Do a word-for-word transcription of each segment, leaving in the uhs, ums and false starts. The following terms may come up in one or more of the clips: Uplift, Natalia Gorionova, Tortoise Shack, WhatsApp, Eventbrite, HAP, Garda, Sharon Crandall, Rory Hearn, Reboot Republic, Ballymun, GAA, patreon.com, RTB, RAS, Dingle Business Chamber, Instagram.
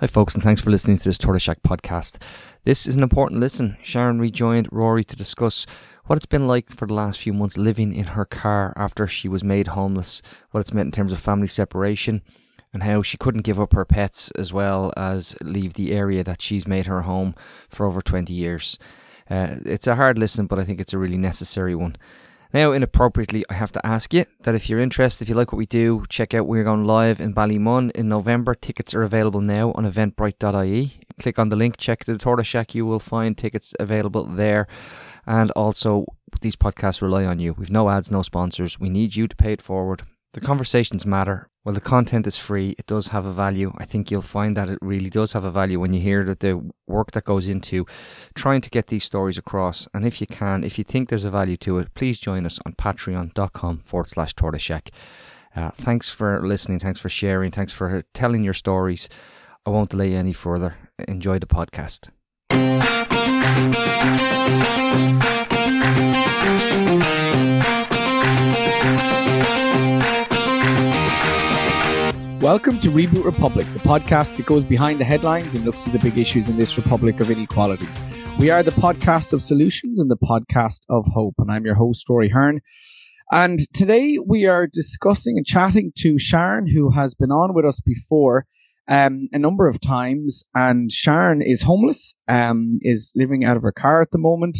Hi folks, and thanks for listening to this Tortoise Shack podcast. This is an important listen. Sharon rejoined Rory to discuss what it's been like for the last few months living in her car after she was made homeless, what it's meant in terms of family separation, and how she couldn't give up her pets as well as leave the area that she's made her home for over twenty years. Uh, it's a hard listen, but I think it's a really necessary one. Now, inappropriately, I have to ask you that if you're interested, if you like what we do, check out We're Going Live in Ballymun in November. Tickets are available now on eventbrite dot I E. Click on the link, check the Tortoise Shack. You will find tickets available there. And also, these podcasts rely on you. We've no ads, no sponsors. We need you to pay it forward. The conversations matter. Well, the content is free. It does have a value. I think you'll find that it really does have a value when you hear that the work that goes into trying to get these stories across. And if you can, if you think there's a value to it, please join us on patreon.com forward slash Tortoise Shack. Uh, thanks for listening. Thanks for sharing. Thanks for telling your stories. I won't delay you any further. Enjoy the podcast. Welcome to Reboot Republic, the podcast that goes behind the headlines and looks at the big issues in this republic of inequality. We are the podcast of solutions and the podcast of hope, and I'm your host, Rory Hearn. And today we are discussing and chatting to Sharon, who has been on with us before um, a number of times. And Sharon is homeless, um, is living out of her car at the moment.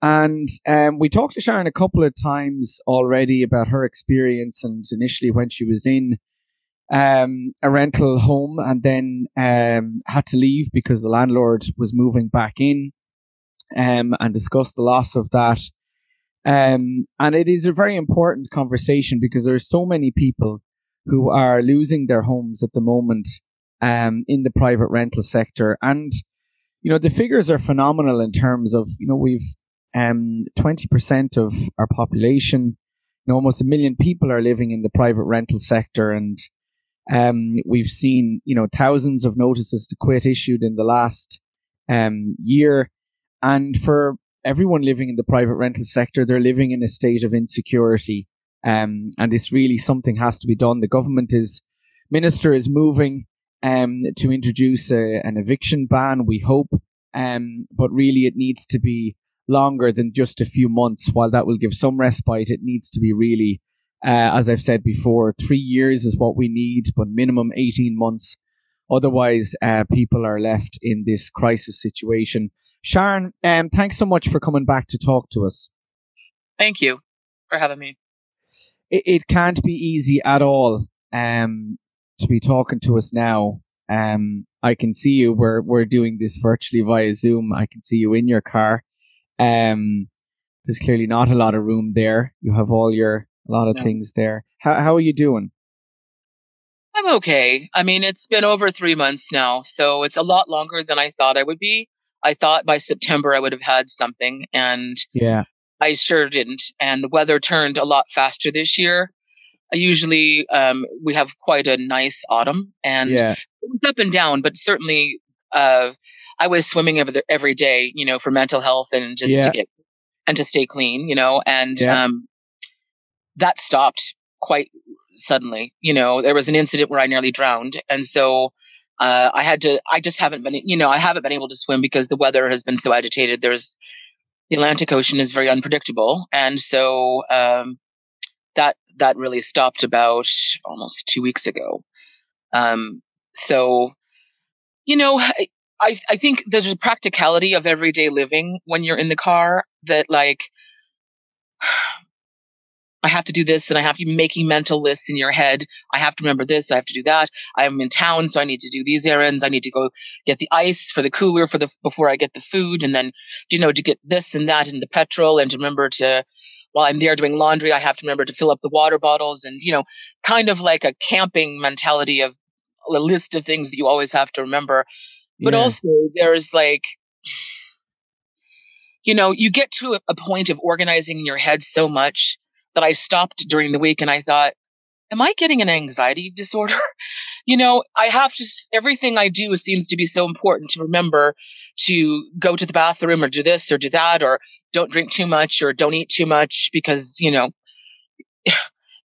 And um, we talked to Sharon a couple of times already about her experience, and initially when she was in Um, a rental home and then um, had to leave because the landlord was moving back in um, and discussed the loss of that. Um, and it is a very important conversation because there are so many people who are losing their homes at the moment um, in the private rental sector. And, you know, the figures are phenomenal in terms of, you know, we've um, twenty percent of our population, you know, almost a million people are living in the private rental sector. And Um, we've seen, you know, thousands of notices to quit issued in the last um, year. And for everyone living in the private rental sector, they're living in a state of insecurity. Um, and it's really something has to be done. The government is, minister is moving um, to introduce a, an eviction ban, we hope. Um, but really, it needs to be longer than just a few months. While that will give some respite, it needs to be really Uh, as I've said before, three years is what we need, but minimum eighteen months. Otherwise, uh, people are left in this crisis situation. Sharon, um, thanks so much for coming back to talk to us. Thank you for having me. It, it can't be easy at all um, to be talking to us now. Um, I can see you. We're, we're doing this virtually via Zoom. I can see you in your car. Um, there's clearly not a lot of room there. You have all your... A lot of no. things there. How how are you doing? I'm okay. I mean, it's been over three months now, so it's a lot longer than I thought I would be. I thought by September I would have had something, and yeah, I sure didn't. And the weather turned a lot faster this year. I usually um, we have quite a nice autumn, and yeah. It was up and down, but certainly uh, I was swimming every, every day, you know, for mental health and just yeah. to get and to stay clean, you know, and. Yeah. Um, That stopped quite suddenly. You know, there was an incident where I nearly drowned. And so uh, I had to, I just haven't been, you know, I haven't been able to swim because the weather has been so agitated. There's, the Atlantic Ocean is very unpredictable. And so um, that, that really stopped about almost two weeks ago. Um, so, you know, I, I, I think there's a practicality of everyday living when you're in the car that like, I have to do this and I have to be making mental lists in your head. I have to remember this. I have to do that. I'm in town, so I need to do these errands. I need to go get the ice for the cooler for the, before I get the food. And then, you know, to get this and that and the petrol and to remember to, while I'm there doing laundry, I have to remember to fill up the water bottles and, you know, kind of like a camping mentality of a list of things that you always have to remember. But yeah. Also there's like, you know, you get to a point of organizing in your head so much that I stopped during the week and I thought, am I getting an anxiety disorder? You know, I have to, everything I do seems to be so important to remember to go to the bathroom or do this or do that, or don't drink too much or don't eat too much because, you know,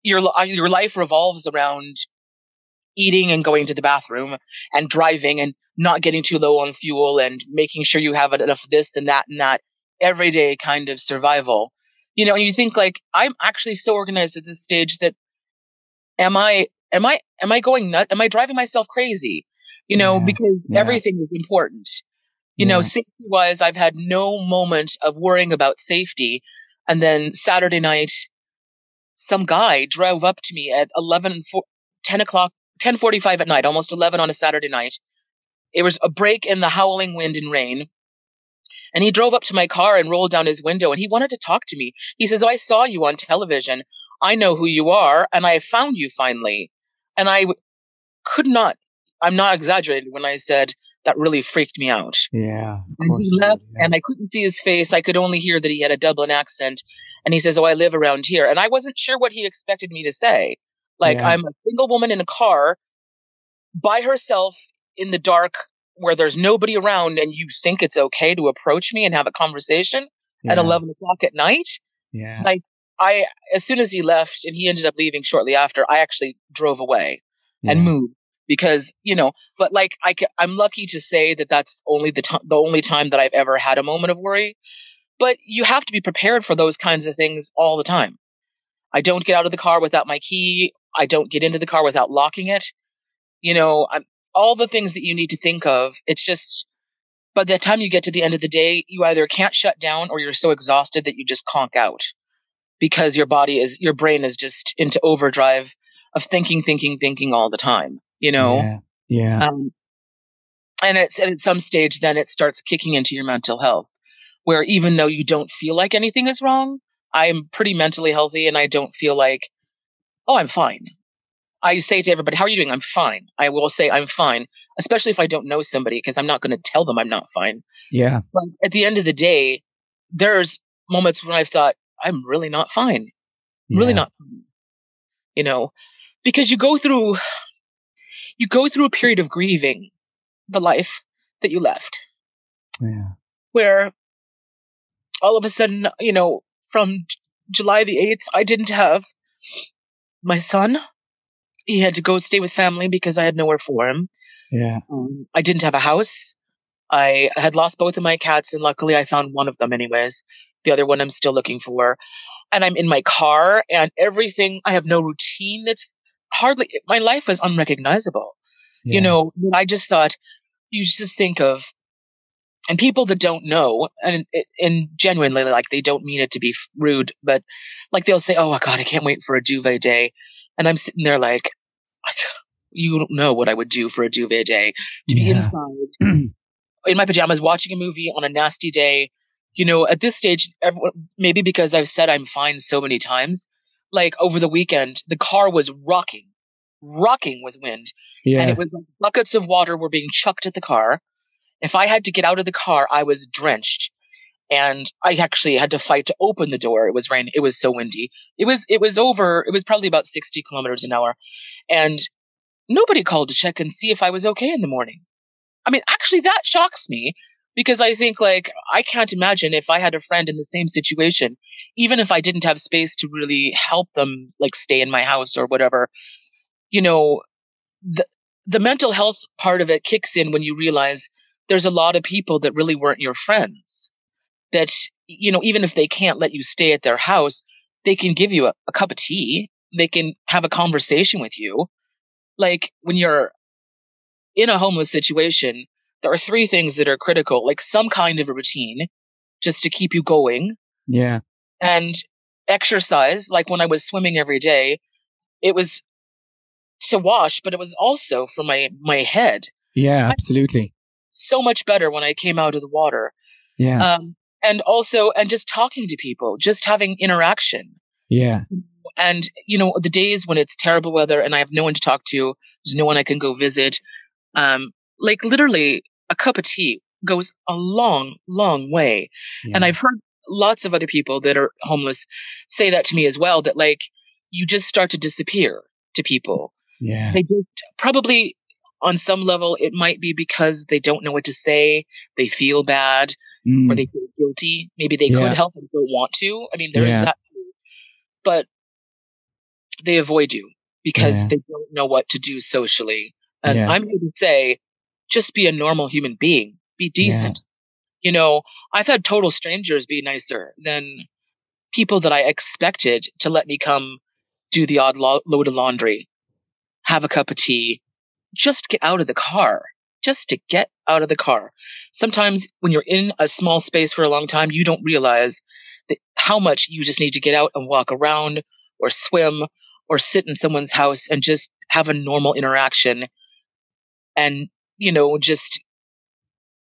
your, your life revolves around eating and going to the bathroom and driving and not getting too low on fuel and making sure you have enough of this and that and that everyday kind of survival. You know, and you think like, I'm actually so organized at this stage that am I, am I, am I going nuts? Am I driving myself crazy? You know, yeah, because yeah. everything is important. You yeah. know, safety wise, I've had no moment of worrying about safety. And then Saturday night, some guy drove up to me at eleven, ten o'clock, ten forty-five at night, almost eleven on a Saturday night. It was a break in the howling wind and rain. And he drove up to my car and rolled down his window and he wanted to talk to me. He says, oh, I saw you on television. I know who you are. And I found you finally. And I w- could not, I'm not exaggerating when I said that really freaked me out. Yeah. And he left yeah. and I couldn't see his face. I could only hear that he had a Dublin accent. And he says, oh, I live around here. And I wasn't sure what he expected me to say. Like, yeah. I'm a single woman in a car by herself in the dark where there's nobody around and you think it's okay to approach me and have a conversation yeah. at eleven o'clock at night. Yeah. Like I, as soon as he left and he ended up leaving shortly after, I actually drove away yeah. and moved because, you know, but like, I can, I'm lucky to say that that's only the time, the only time that I've ever had a moment of worry, but you have to be prepared for those kinds of things all the time. I don't get out of the car without my key. I don't get into the car without locking it. You know, I'm, all the things that you need to think of. It's just by the time you get to the end of the day, you either can't shut down or you're so exhausted that you just conk out because your body is, your brain is just into overdrive of thinking, thinking, thinking all the time, you know? Yeah. yeah. Um, and it's, and at some stage, then it starts kicking into your mental health where even though you don't feel like anything is wrong, I'm pretty mentally healthy and I don't feel like, oh, I'm fine. I say to everybody, how are you doing? I'm fine. I will say I'm fine, especially if I don't know somebody because I'm not going to tell them I'm not fine. Yeah. But at the end of the day, there's moments when I've thought, I'm really not fine. Yeah. Really not, you know, because you go through, you go through a period of grieving the life that you left. Yeah. Where all of a sudden, you know, from July the eighth, I didn't have my son. He had to go stay with family because I had nowhere for him. Yeah. Um, I didn't have a house. I had lost both of my cats and luckily I found one of them anyways. The other one I'm still looking for. And I'm in my car and everything. I have no routine. That's hardly, my life was unrecognizable. Yeah. You know, I just thought, you just think of, and people that don't know, and, and genuinely, like they don't mean it to be rude, but like they'll say, oh God, I can't wait for a duvet day. And I'm sitting there like, you don't know what I would do for a duvet day to yeah. be inside in my pajamas, watching a movie on a nasty day. You know, at this stage, everyone, maybe because I've said I'm fine so many times, like over the weekend, the car was rocking, rocking with wind. Yeah. And it was like buckets of water were being chucked at the car. If I had to get out of the car, I was drenched. And I actually had to fight to open the door. It was rain. It was so windy. It was, it was over. It was probably about sixty kilometers an hour. And nobody called to check and see if I was okay in the morning. I mean, actually that shocks me because I think like, I can't imagine if I had a friend in the same situation, even if I didn't have space to really help them, like stay in my house or whatever, you know, the, the mental health part of it kicks in when you realize there's a lot of people that really weren't your friends. That, you know, even if they can't let you stay at their house, they can give you a, a cup of tea. They can have a conversation with you. Like when you're in a homeless situation, there are three things that are critical, like some kind of a routine just to keep you going. Yeah. And exercise, like when I was swimming every day, it was to wash, but it was also for my, my head. Yeah, absolutely. So much better when I came out of the water. Yeah. Um, And also, and just talking to people, just having interaction. Yeah. And, you know, the days when it's terrible weather and I have no one to talk to, there's no one I can go visit. Um, like literally a cup of tea goes a long, long way. Yeah. And I've heard lots of other people that are homeless say that to me as well, that like, you just start to disappear to people. Yeah. They just probably on some level, it might be because they don't know what to say. They feel bad. Mm. Or they feel guilty. Maybe they yeah. could help and don't want to. I mean, there yeah. is that. But they avoid you because yeah. they don't know what to do socially. And yeah. I'm going to say, just be a normal human being, be decent. Yeah. You know, I've had total strangers be nicer than people that I expected to let me come do the odd lo- load of laundry, have a cup of tea, just get out of the car, just to get out of the car. Sometimes when you're in a small space for a long time, you don't realize that how much you just need to get out and walk around or swim or sit in someone's house and just have a normal interaction and, you know, just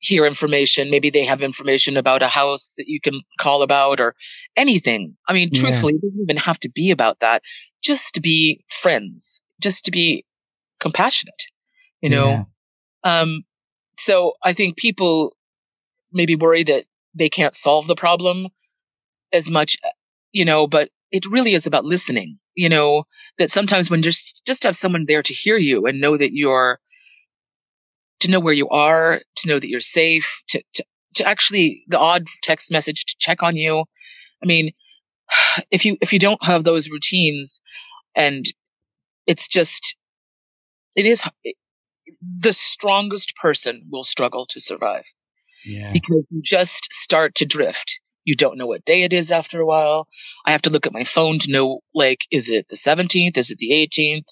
hear information. Maybe they have information about a house that you can call about or anything. I mean, truthfully, yeah. it doesn't even have to be about that. Just to be friends, just to be compassionate, you know? Yeah. Um, so I think people maybe worry that they can't solve the problem as much, you know, but it really is about listening, you know, that sometimes when just, just have someone there to hear you and know that you're, to know where you are, to know that you're safe, to, to, to actually the odd text message to check on you. I mean, if you, if you don't have those routines and it's just, it is it, the strongest person will struggle to survive yeah. because you just start to drift. You don't know what day it is after a while. I have to look at my phone to know, like, is it the seventeenth? Is it the eighteenth?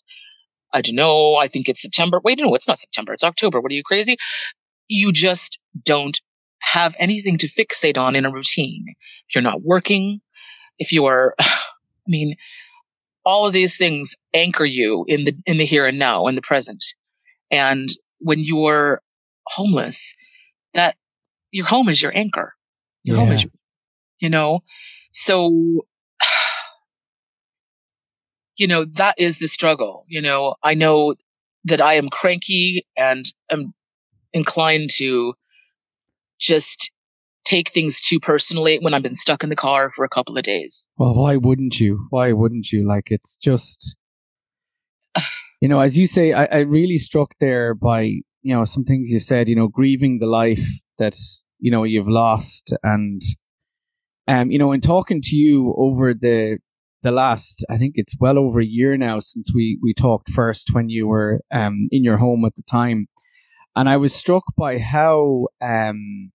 I don't know. I think it's September. Wait, no, it's not September. It's October. What, are you crazy? You just don't have anything to fixate on in a routine. If you're not working, if you are, I mean, all of these things anchor you in the in the here and now, in the present. And when you're homeless, that your home is your anchor. Your yeah. home is your, you know, so. You know, that is the struggle. You know, I know that I am cranky and I'm inclined to just take things too personally when I've been stuck in the car for a couple of days. Well, why wouldn't you? Why wouldn't you? Like, it's just, you know, as you say, I, I really struck there by, you know, some things you said, you know, grieving the life that, you know, you've lost. And, um, you know, in talking to you over the, the last, I think it's well over a year now since we, we talked first when you were um, in your home at the time. And I was struck by how um,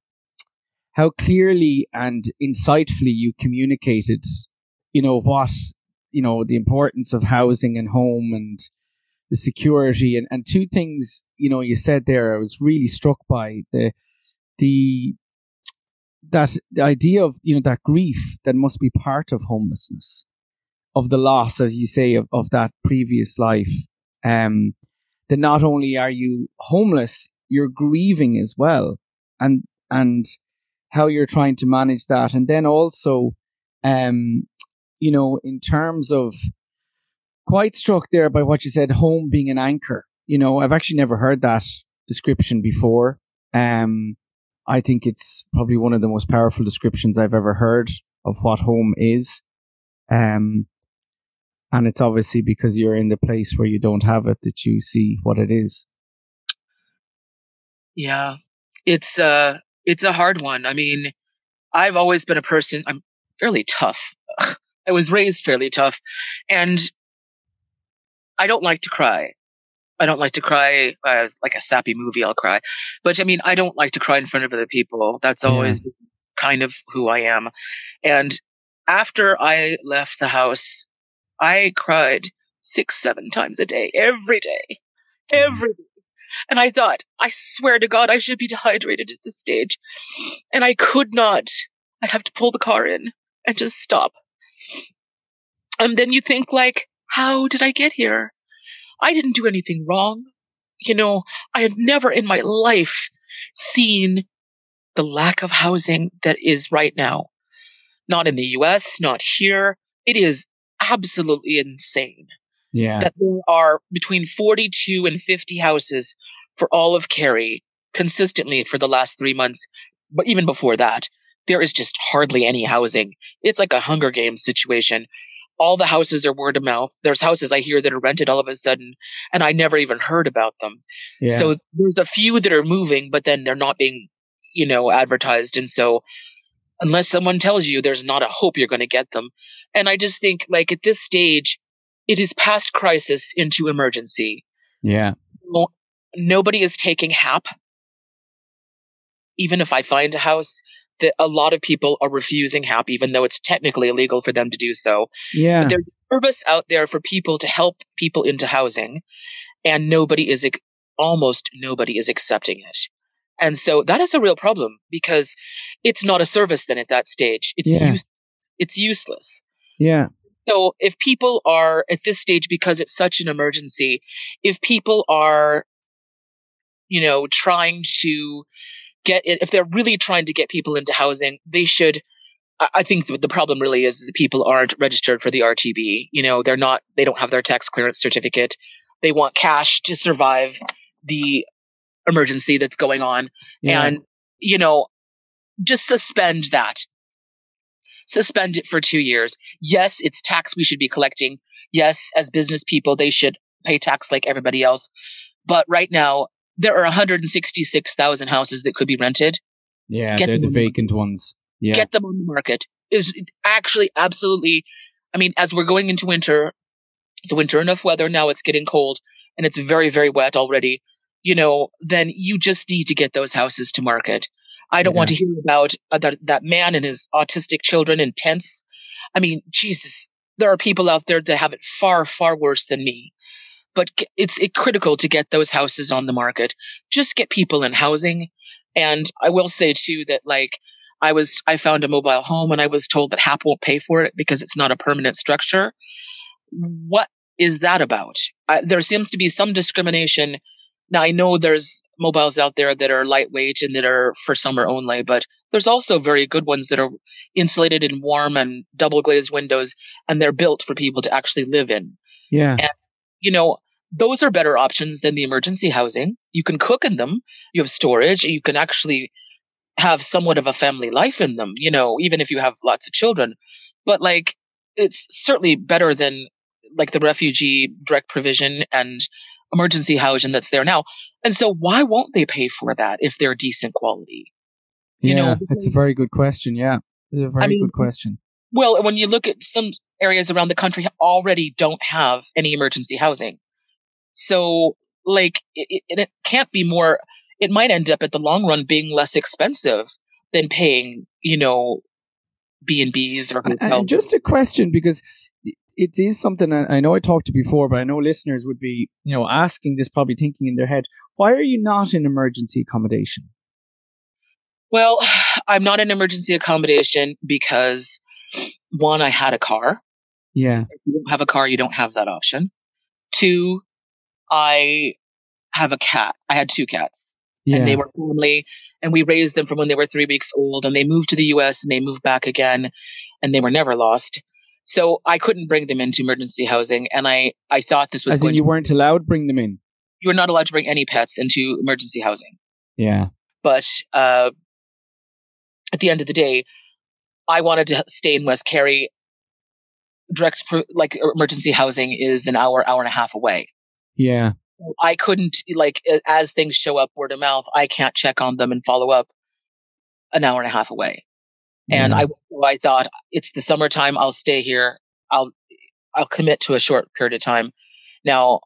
how clearly and insightfully you communicated, you know, what, you know, the importance of housing and home and the security. And, and two things, you know, you said there, I was really struck by the the that the idea of, you know, that grief that must be part of homelessness. Of the loss, as you say, of, of that previous life, um, that not only are you homeless, you're grieving as well, and and how you're trying to manage that, and then also, um, you know, in terms of, quite struck there by what you said, home being an anchor. You know, I've actually never heard that description before. Um, I think it's probably one of the most powerful descriptions I've ever heard of what home is. Um. And it's obviously because you're in the place where you don't have it that you see what it is. Yeah, it's uh, it's a hard one. I mean, I've always been a person, I'm fairly tough. I was raised fairly tough. And I don't like to cry. I don't like to cry uh, like a sappy movie, I'll cry. But I mean, I don't like to cry in front of other people. That's always yeah. kind of who I am. And after I left the house, I cried six, seven times a day, every day, every day. And I thought, I swear to God, I should be dehydrated at this stage. And I could not. I'd have to pull the car in and just stop. And then you think, like, how did I get here? I didn't do anything wrong. You know, I had never in my life seen the lack of housing that is right now. Not in the U S, not here. It is absolutely insane yeah. that there are between forty-two and fifty houses for all of Kerry consistently for the last three months. But even before that, there is just hardly any housing. It's like a Hunger Games situation. All the houses are word of mouth. There's houses I hear that are rented all of a sudden, and I never even heard about them. Yeah. So there's a few that are moving, but then they're not being, you know, advertised. And so unless someone tells you, there's not a hope you're going to get them. And I just think, like, at this stage, it is past crisis into emergency. Yeah. No, nobody is taking H A P. Even if I find a house, that a lot of people are refusing H A P, even though it's technically illegal for them to do so. Yeah. But there's a service out there for people to help people into housing, and nobody is, almost nobody is accepting it. And so that is a real problem, because it's not a service then at that stage. It's yeah. use, it's useless. Yeah. So if people are at this stage, because it's such an emergency, if people are, you know, trying to get it, if they're really trying to get people into housing, they should, I think the problem really is that people aren't registered for the R T B. You know, they're not, they don't have their tax clearance certificate. They want cash to survive the emergency that's going on. Yeah. And, you know, just suspend that. Suspend it for two years. Yes, it's tax we should be collecting. Yes, as business people, they should pay tax like everybody else. But right now, there are one hundred sixty-six thousand houses that could be rented. Yeah, get they're the vacant ones. Yeah. Get them on the market. It's actually absolutely, I mean, as we're going into winter, it's winter enough weather now, it's getting cold, and it's very, very wet already. You know, then you just need to get those houses to market. I don't yeah. want to hear about uh, that, that man and his autistic children in tents. I mean, Jesus, there are people out there that have it far, far worse than me. But it's it critical to get those houses on the market. Just get people in housing. And I will say, too, that like I was, I found a mobile home and I was told that H A P won't pay for it because it's not a permanent structure. What is that about? I, there seems to be some discrimination. Now, I know there's mobiles out there that are lightweight and that are for summer only, but there's also very good ones that are insulated and warm and double glazed windows, and they're built for people to actually live in. Yeah. And, you know, those are better options than the emergency housing. You can cook in them. You have storage. You can actually have somewhat of a family life in them, you know, even if you have lots of children. But like, it's certainly better than like the refugee direct provision and emergency housing that's there now. And so why won't they pay for that if they're decent quality? You yeah, know, it's a very good question. Yeah, it's a very I mean, good question. Well, when you look at some areas around the country already don't have any emergency housing. So like it, it, it can't be more, it might end up at the long run being less expensive than paying, you know, B and B's or hotels. And just a question, because it is something I know I talked to before, but I know listeners would be, you know, asking this, probably thinking in their head, why are you not in emergency accommodation? Well, I'm not in emergency accommodation because, one, I had a car. Yeah. If you don't have a car, you don't have that option. Two, I have a cat. I had two cats. Yeah. And they were family, and we raised them from when they were three weeks old, and they moved to the U S and they moved back again, and they were never lost. So I couldn't bring them into emergency housing, and I, I thought this was. As in, you weren't allowed to bring them in. You were not allowed to bring any pets into emergency housing. Yeah. But uh, at the end of the day, I wanted to stay in West Kerry. Direct like emergency housing is an hour, hour and a half away. Yeah. I couldn't like as things show up word of mouth. I can't check on them and follow up an hour and a half away. And I, I thought it's the summertime. I'll stay here. I'll, I'll commit to a short period of time now,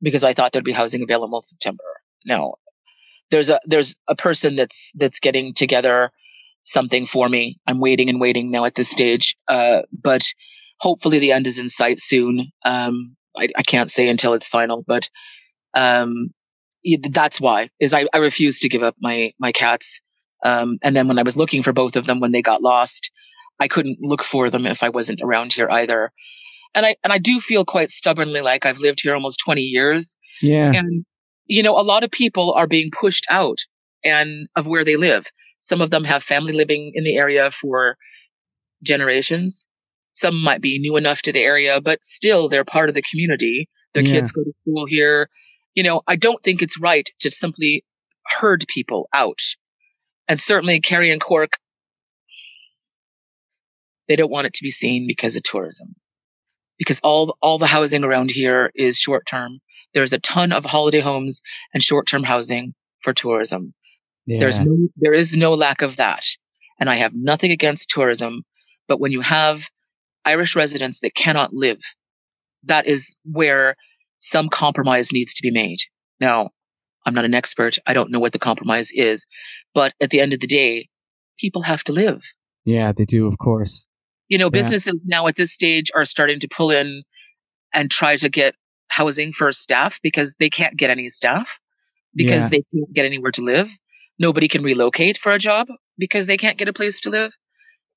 because I thought there'd be housing available in September. Now, there's a there's a person that's that's getting together something for me. I'm waiting and waiting now at this stage, uh, but hopefully the end is in sight soon. Um, I, I can't say until it's final, but um, that's why is I, I refuse to give up my my cats. Um, and then when I was looking for both of them, when they got lost, I couldn't look for them if I wasn't around here either. And I, and I do feel quite stubbornly like I've lived here almost twenty years. Yeah. And, you know, a lot of people are being pushed out and of where they live. Some of them have family living in the area for generations. Some might be new enough to the area, but still they're part of the community. Their yeah. kids go to school here. You know, I don't think it's right to simply herd people out. And certainly Kerry and Cork, they don't want it to be seen because of tourism. Because all all the housing around here is short-term. There's a ton of holiday homes and short-term housing for tourism. Yeah. There's no, there is no lack of that. And I have nothing against tourism. But when you have Irish residents that cannot live that is where some compromise needs to be made. Now, I'm not an expert. I don't know what the compromise is. But at the end of the day, people have to live. Yeah, they do, of course. You know, businesses yeah. now at this stage are starting to pull in and try to get housing for staff because they can't get any staff because yeah. they can't get anywhere to live. Nobody can relocate for a job because they can't get a place to live.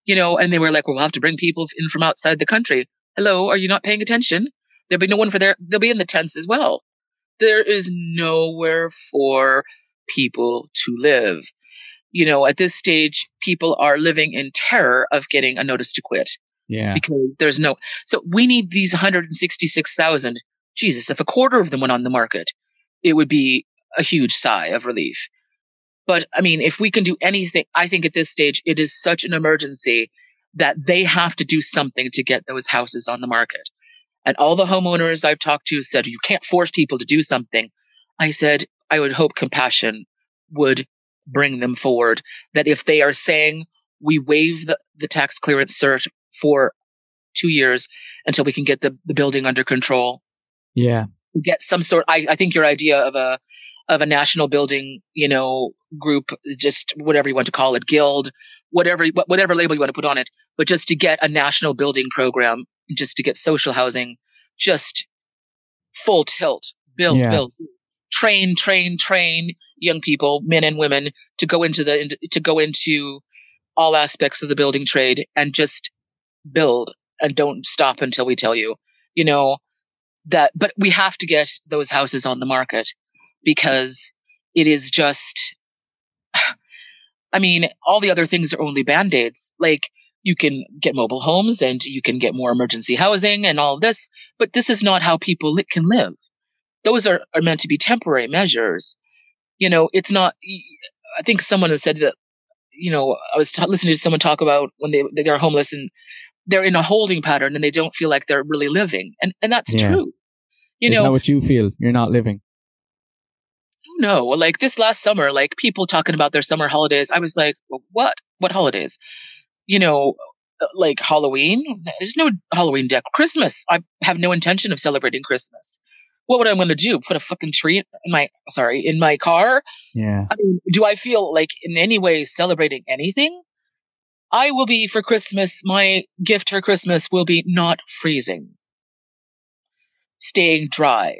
You know, and they were like, well, we'll have to bring people in from outside the country. Hello, are you not paying attention? There'll be no one for there. They'll be in the tents as well. There is nowhere for people to live. You know, at this stage, people are living in terror of getting a notice to quit. Yeah. Because there's no, so we need these one hundred sixty-six thousand. Jesus, if a quarter of them went on the market, it would be a huge sigh of relief. But I mean, if we can do anything, I think at this stage, it is such an emergency that they have to do something to get those houses on the market. And all the homeowners I've talked to said, you can't force people to do something. I said, I would hope compassion would bring them forward. That if they are saying, we waive the, the tax clearance cert for two years until we can get the, the building under control. Yeah. Get some sort, I, I think your idea of a of a national building, you know, group, just whatever you want to call it, guild, whatever whatever label you want to put on it, but just to get a national building program, just to get social housing, just full tilt, build, yeah. build, train, train, train young people, men and women, to go into the to go into all aspects of the building trade and just build and don't stop until we tell you, you know, that. But we have to get those houses on the market. Because it is just, I mean, all the other things are only band-aids. Like, you can get mobile homes and you can get more emergency housing and all this, but this is not how people li- can live. Those are, are meant to be temporary measures. You know, it's not, I think someone has said that, you know, I was t- listening to someone talk about when they, they're homeless and they're in a holding pattern and they don't feel like they're really living. And and that's yeah. true. You it's know, not what you feel. You're not living. No, like this last summer, like people talking about their summer holidays. I was like, well, what? What holidays? You know, like Halloween? There's no Halloween deck. Christmas. I have no intention of celebrating Christmas. What would I want to do? Put a fucking tree in my, sorry, in my car? Yeah. I mean, do I feel like in any way celebrating anything? I will be for Christmas. My gift for Christmas will be not freezing. Staying dry.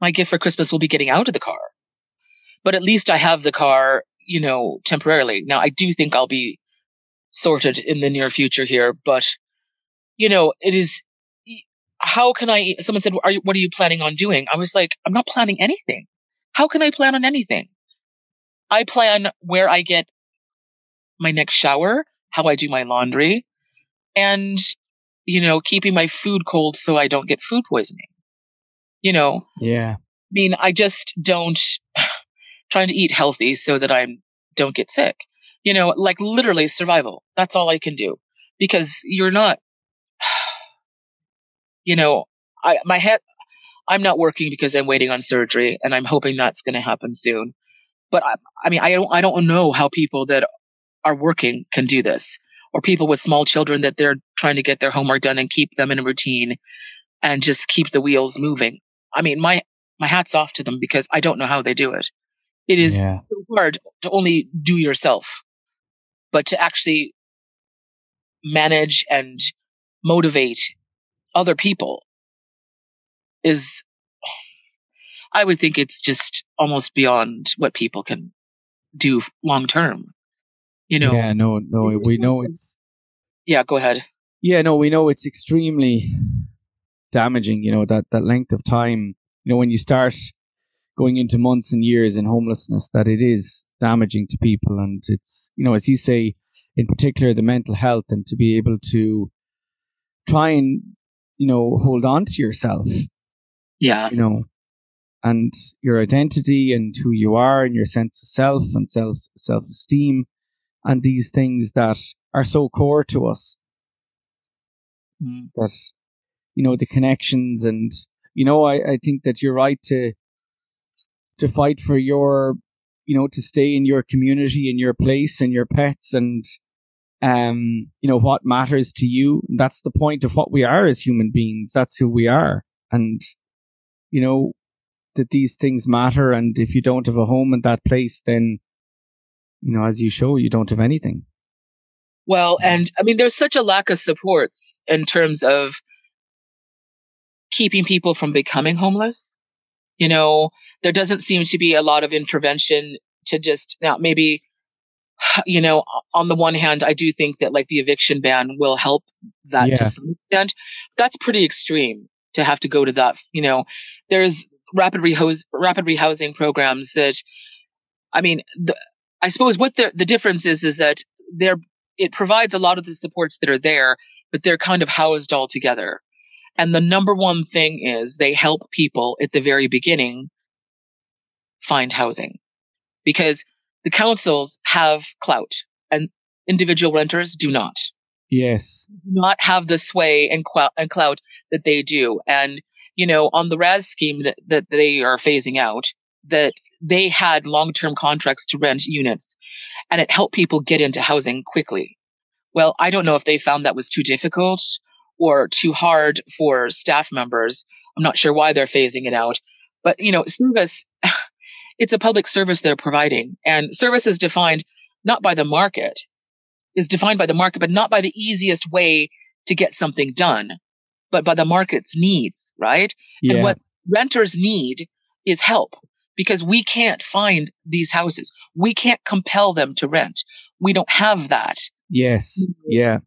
My gift for Christmas will be getting out of the car. But at least I have the car, you know, temporarily. Now, I do think I'll be sorted in the near future here. But, you know, it is, how can I, someone said, are you, what are you planning on doing? I was like, I'm not planning anything. How can I plan on anything? I plan where I get my next shower, how I do my laundry, and, you know, keeping my food cold so I don't get food poisoning. You know? Yeah. I mean, I just don't... trying to eat healthy so that I don't get sick, you know, like literally survival. That's all I can do because you're not, you know, I, my head, I'm not working because I'm waiting on surgery and I'm hoping that's going to happen soon. But I, I mean, I don't, I don't know how people that are working can do this, or people with small children that they're trying to get their homework done and keep them in a routine and just keep the wheels moving. I mean, my, my hat's off to them because I don't know how they do it. It is yeah. so hard to only do yourself, but to actually manage and motivate other people is, I would think it's just almost beyond what people can do long term, you know? Yeah, no, no, we know it's... Yeah, go ahead. Yeah, no, we know it's extremely damaging, you know, that, that length of time, you know, when you start... going into months and years in homelessness, that it is damaging to people. And it's, you know, as you say, in particular, the mental health, and to be able to try and, you know, hold on to yourself. Yeah. You know, and your identity and who you are and your sense of self and self, self-esteem and these things that are so core to us. Mm. But, you know, the connections and, you know, I, I think that you're right to, to fight for your, you know, to stay in your community and your place and your pets and, um, you know, what matters to you. And that's the point of what we are as human beings. That's who we are and, you know, that these things matter. And if you don't have a home in that place, then, you know, as you show, you don't have anything. Well, and I mean, there's such a lack of supports in terms of keeping people from becoming homeless. You know, there doesn't seem to be a lot of intervention to just now maybe, you know, on the one hand, I do think that like the eviction ban will help that yeah. to some extent. That's pretty extreme to have to go to that. You know, there's rapid rehouse, rapid rehousing programs that, I mean, the, I suppose what the, the difference is, is that they're, it provides a lot of the supports that are there, but they're kind of housed all together. And the number one thing is they help people at the very beginning find housing, because the councils have clout and individual renters do not. Yes. Do not have the sway and clout that they do. And, you know, on the R A S scheme that, that they are phasing out, that they had long-term contracts to rent units, and it helped people get into housing quickly. Well, I don't know if they found that was too difficult or too hard for staff members. I'm not sure why they're phasing it out. But, you know, service, it's a public service they're providing. And service is defined not by the market, is defined by the market, but not by the easiest way to get something done, but by the market's needs, right? Yeah. And what renters need is help, because we can't find these houses. We can't compel them to rent. We don't have that. Yes. Yeah.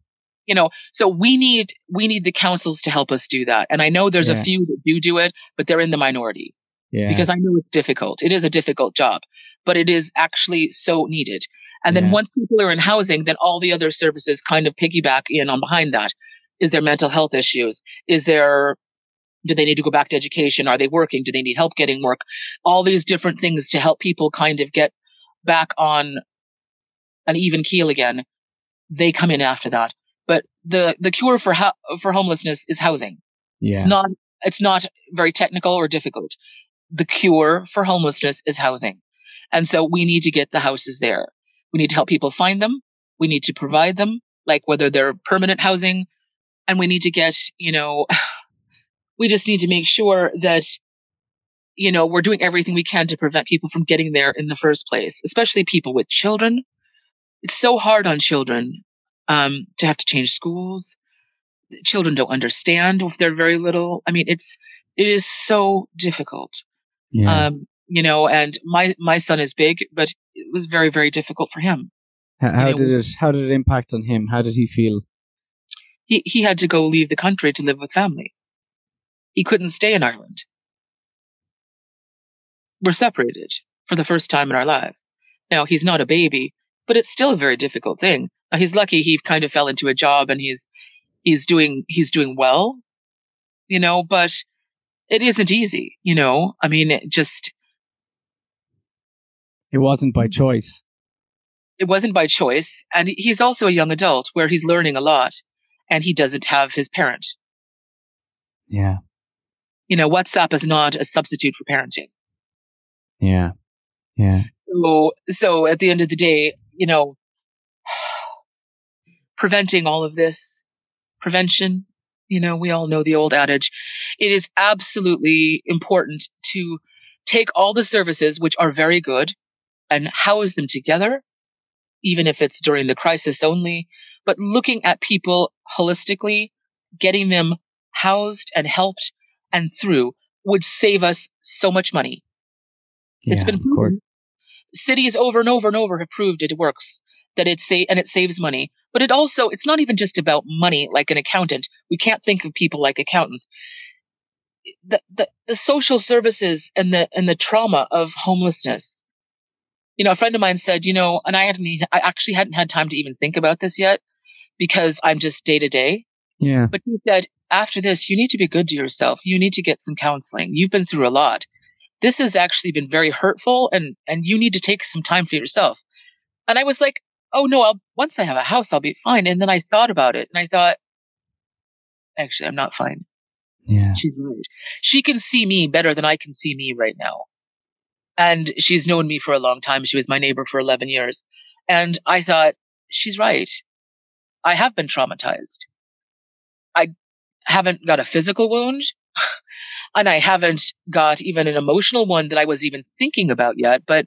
You know, so we need we need the councils to help us do that. And I know there's yeah. a few that do do it, but they're in the minority. Yeah. Because I know it's difficult. It is a difficult job, but it is actually so needed. And yeah. then once people are in housing, then all the other services kind of piggyback in on behind that. Is there mental health issues? Is there Do they need to go back to education? Are they working? Do they need help getting work? All these different things to help people kind of get back on an even keel again. They come in after that. But the, the cure for ho- for homelessness is housing. Yeah. It's not it's not very technical or difficult. The cure for homelessness is housing. And so we need to get the houses there. We need to help people find them. We need to provide them, like whether they're permanent housing. And we need to get, you know... We just need to make sure that, you know, we're doing everything we can to prevent people from getting there in the first place, especially people with children. It's so hard on children um, to have to change schools. Children don't understand if they're very little. I mean, it's it is so difficult, yeah. um, you know. And my my son is big, but it was very very difficult for him. How, how you know, did it How did it impact on him? How did he feel? He he had to go leave the country to live with family. He couldn't stay in Ireland. We're separated for the first time in our life. Now, he's not a baby, but it's still a very difficult thing. Now, he's lucky he kind of fell into a job and he's he's doing he's doing well, you know, but it isn't easy, you know. I mean, it just... It wasn't by choice. It wasn't by choice. And he's also a young adult where he's learning a lot and he doesn't have his parent. Yeah. You know, WhatsApp is not a substitute for parenting. Yeah. Yeah. So, so at the end of the day, you know, preventing all of this, prevention, you know, we all know the old adage. It is absolutely important to take all the services, which are very good, and house them together, even if it's during the crisis only, but looking at people holistically, getting them housed and helped and through would save us so much money. Yeah, it's been proven. Cities over and over and over have proved it works, that it's sa- and it saves money. But it also, it's not even just about money like an accountant. We can't think of people like accountants. The, the, the social services and the and the trauma of homelessness. You know, a friend of mine said, you know, and I hadn't, I actually hadn't had time to even think about this yet because I'm just day to day. Yeah. But he said, after this, you need to be good to yourself. You need to get some counseling. You've been through a lot. This has actually been very hurtful, and, and you need to take some time for yourself. And I was like, oh, no, I'll, once I have a house, I'll be fine. And then I thought about it, and I thought, actually, I'm not fine. Yeah. She's right. She can see me better than I can see me right now. And she's known me for a long time. She was my neighbor for eleven years. And I thought, she's right. I have been traumatized. I haven't got a physical wound. and I haven't got even an emotional one that I was even thinking about yet. But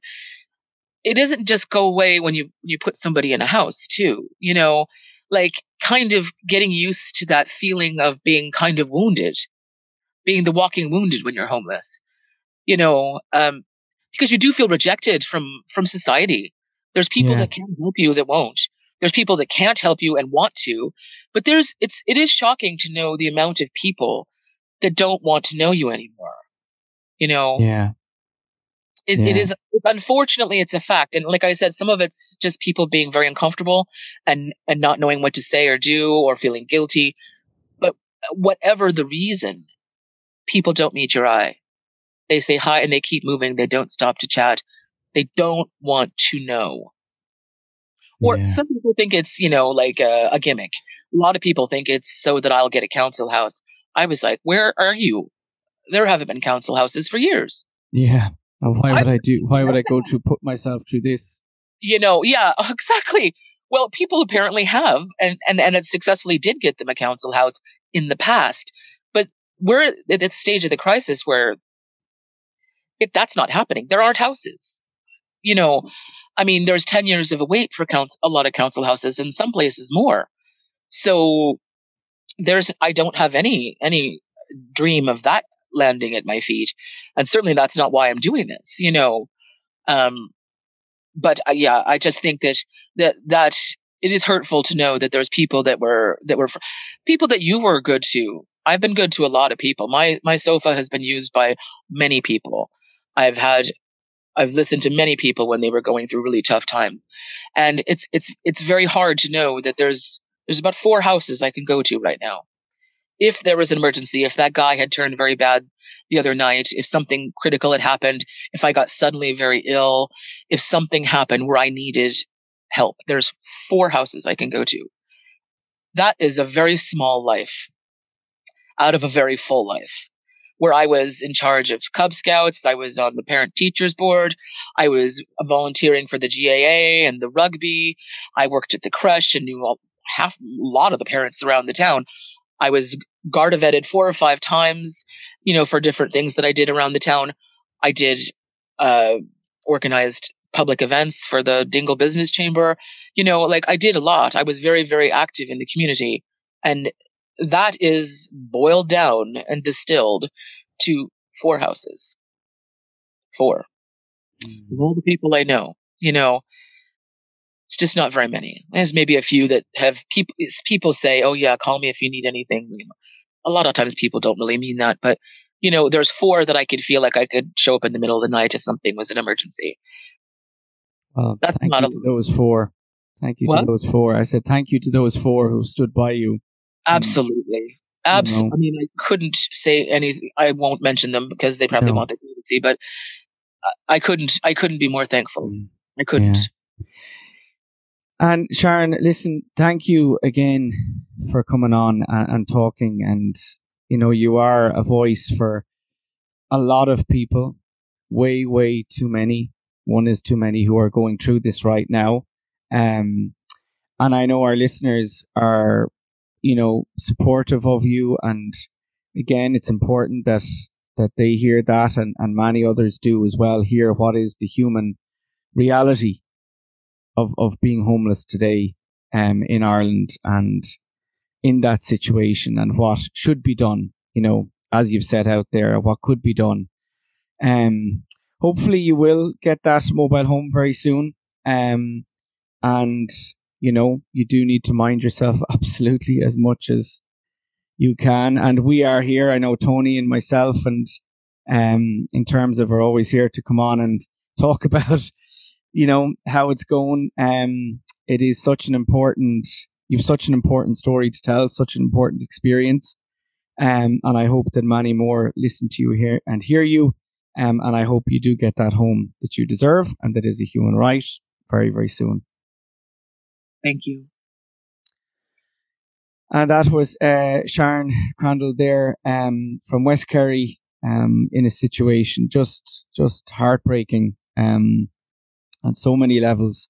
it doesn't just go away when you you put somebody in a house too, you know, like kind of getting used to that feeling of being kind of wounded, being the walking wounded when you're homeless, you know, um, because you do feel rejected from from society. There's people yeah. that can help you that won't. There's people that can't help you and want to, but there's it's it is shocking to know the amount of people that don't want to know you anymore. You know, yeah, it, yeah. it is unfortunately it's a fact, and like I said, some of it's just people being very uncomfortable and and not knowing what to say or do or feeling guilty. But whatever the reason, people don't meet your eye. They say hi and they keep moving. They don't stop to chat. They don't want to know. Or yeah. some people think it's, you know, like a, a gimmick. A lot of people think it's so that I'll get a council house. I was like, where are you? There haven't been council houses for years. Yeah. And why would I, I do? Why would I go to put myself through this? You know, yeah, exactly. Well, people apparently have, and, and, and it successfully did get them a council house in the past. But we're at that stage of the crisis where it, that's not happening. There aren't houses. You know, I mean, there's ten years of a wait for council, a lot of council houses, in some places more. So there's, I don't have any, any dream of that landing at my feet. And certainly that's not why I'm doing this, you know. Um, but uh, yeah, I just think that, that, that it is hurtful to know that there's people that were, that were fr- people that you were good to. I've been good to a lot of people. My, my sofa has been used by many people. I've had, I've listened to many people when they were going through really tough time, and it's it's it's very hard to know that there's there's about four houses I can go to right now. If there was an emergency, if that guy had turned very bad the other night, if something critical had happened, if I got suddenly very ill, if something happened where I needed help, there's four houses I can go to. That is a very small life out of a very full life, where I was in charge of Cub Scouts, I was on the Parent Teachers Board, I was volunteering for the G A A and the rugby, I worked at the creche and knew all, half a lot of the parents around the town. I was Garda vetted four or five times, you know, for different things that I did around the town. I did uh, organized public events for the Dingle Business Chamber. You know, like I did a lot. I was very, very active in the community, and that is boiled down and distilled to four houses. Four. Mm. Of all the people I know, you know, it's just not very many. There's maybe a few that have people, people say, oh yeah, call me if you need anything. You know, a lot of times people don't really mean that, but you know, there's four that I could feel like I could show up in the middle of the night if something was an emergency. Well, that's thank not you a, to those four. Thank you what? to those four. I said, thank you to those four who stood by you. Absolutely. Absolutely. I mean, I couldn't say anything. I won't mention them because they probably no. want the community, but I couldn't, I couldn't be more thankful. I couldn't. Yeah. And Sharon, listen, thank you again for coming on and, and talking. And, you know, you are a voice for a lot of people, way, way too many. One is too many who are going through this right now. Um, and I know our listeners are, you know, supportive of you, and again, it's important that that they hear that, and, and many others do as well, hear what is the human reality of of being homeless today um in Ireland and in that situation, and what should be done, you know, as you've set out there, what could be done. Um hopefully you will get that mobile home very soon. Um and you know, you do need to mind yourself absolutely as much as you can. And we are here. I know Tony and myself and um, in terms of, are always here to come on and talk about, you know, how it's going. Um, it is such an important, you've such an important story to tell, such an important experience. Um, and I hope that many more listen to you here and hear you. Um, and I hope you do get that home that you deserve and that is a human right very, very soon. Thank you. And that was uh, Sharon Crandall there um, from West Kerry, um, in a situation just just heartbreaking um, on so many levels.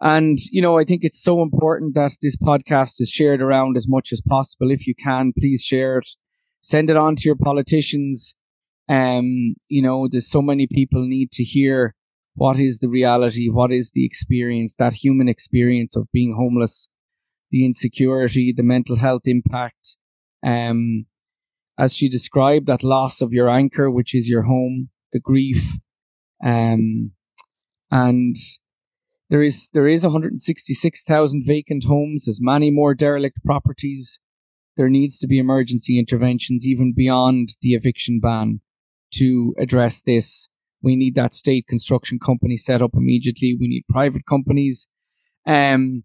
And, you know, I think it's so important that this podcast is shared around as much as possible. If you can, please share it send it on to your politicians. Um, you know, there's so many people need to hear what is the reality, what is the experience, that human experience of being homeless, the insecurity, the mental health impact. Um, as she described, that loss of your anchor, which is your home, the grief. Um, and there is there is one hundred sixty-six thousand vacant homes. There's many more derelict properties. There needs to be emergency interventions even beyond the eviction ban to address this. We need that state construction company set up immediately. We need private companies, um,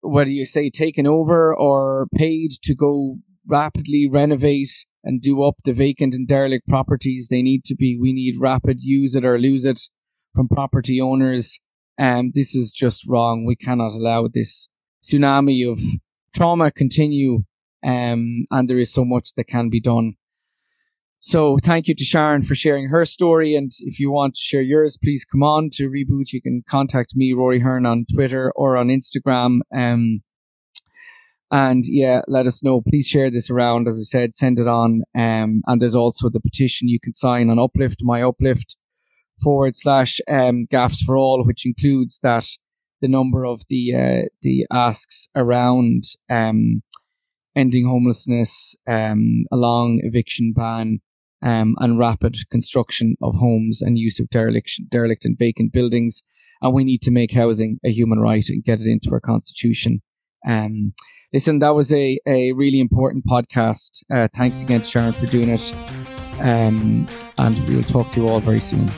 whether you say taken over or paid, to go rapidly renovate and do up the vacant and derelict properties. They need to be, we need rapid use it or lose it from property owners. And um, this is just wrong. We cannot allow this tsunami of trauma continue. Um, and there is so much that can be done. So thank you to Sharon for sharing her story. And if you want to share yours, please come on to Reboot. You can contact me, Rory Hearn, on Twitter or on Instagram. Um, and yeah, let us know. Please share this around. As I said, send it on. Um, and there's also the petition you can sign on Uplift, my Uplift, forward slash um, gaffes for all, which includes that the number of the uh, the asks around um, ending homelessness, um, a long eviction ban, um, and rapid construction of homes and use of derelict, derelict and vacant buildings. And we need to make housing a human right and get it into our constitution. Um, listen, that was a, a really important podcast. Uh, thanks again, Sharon, for doing it. Um, and we will talk to you all very soon.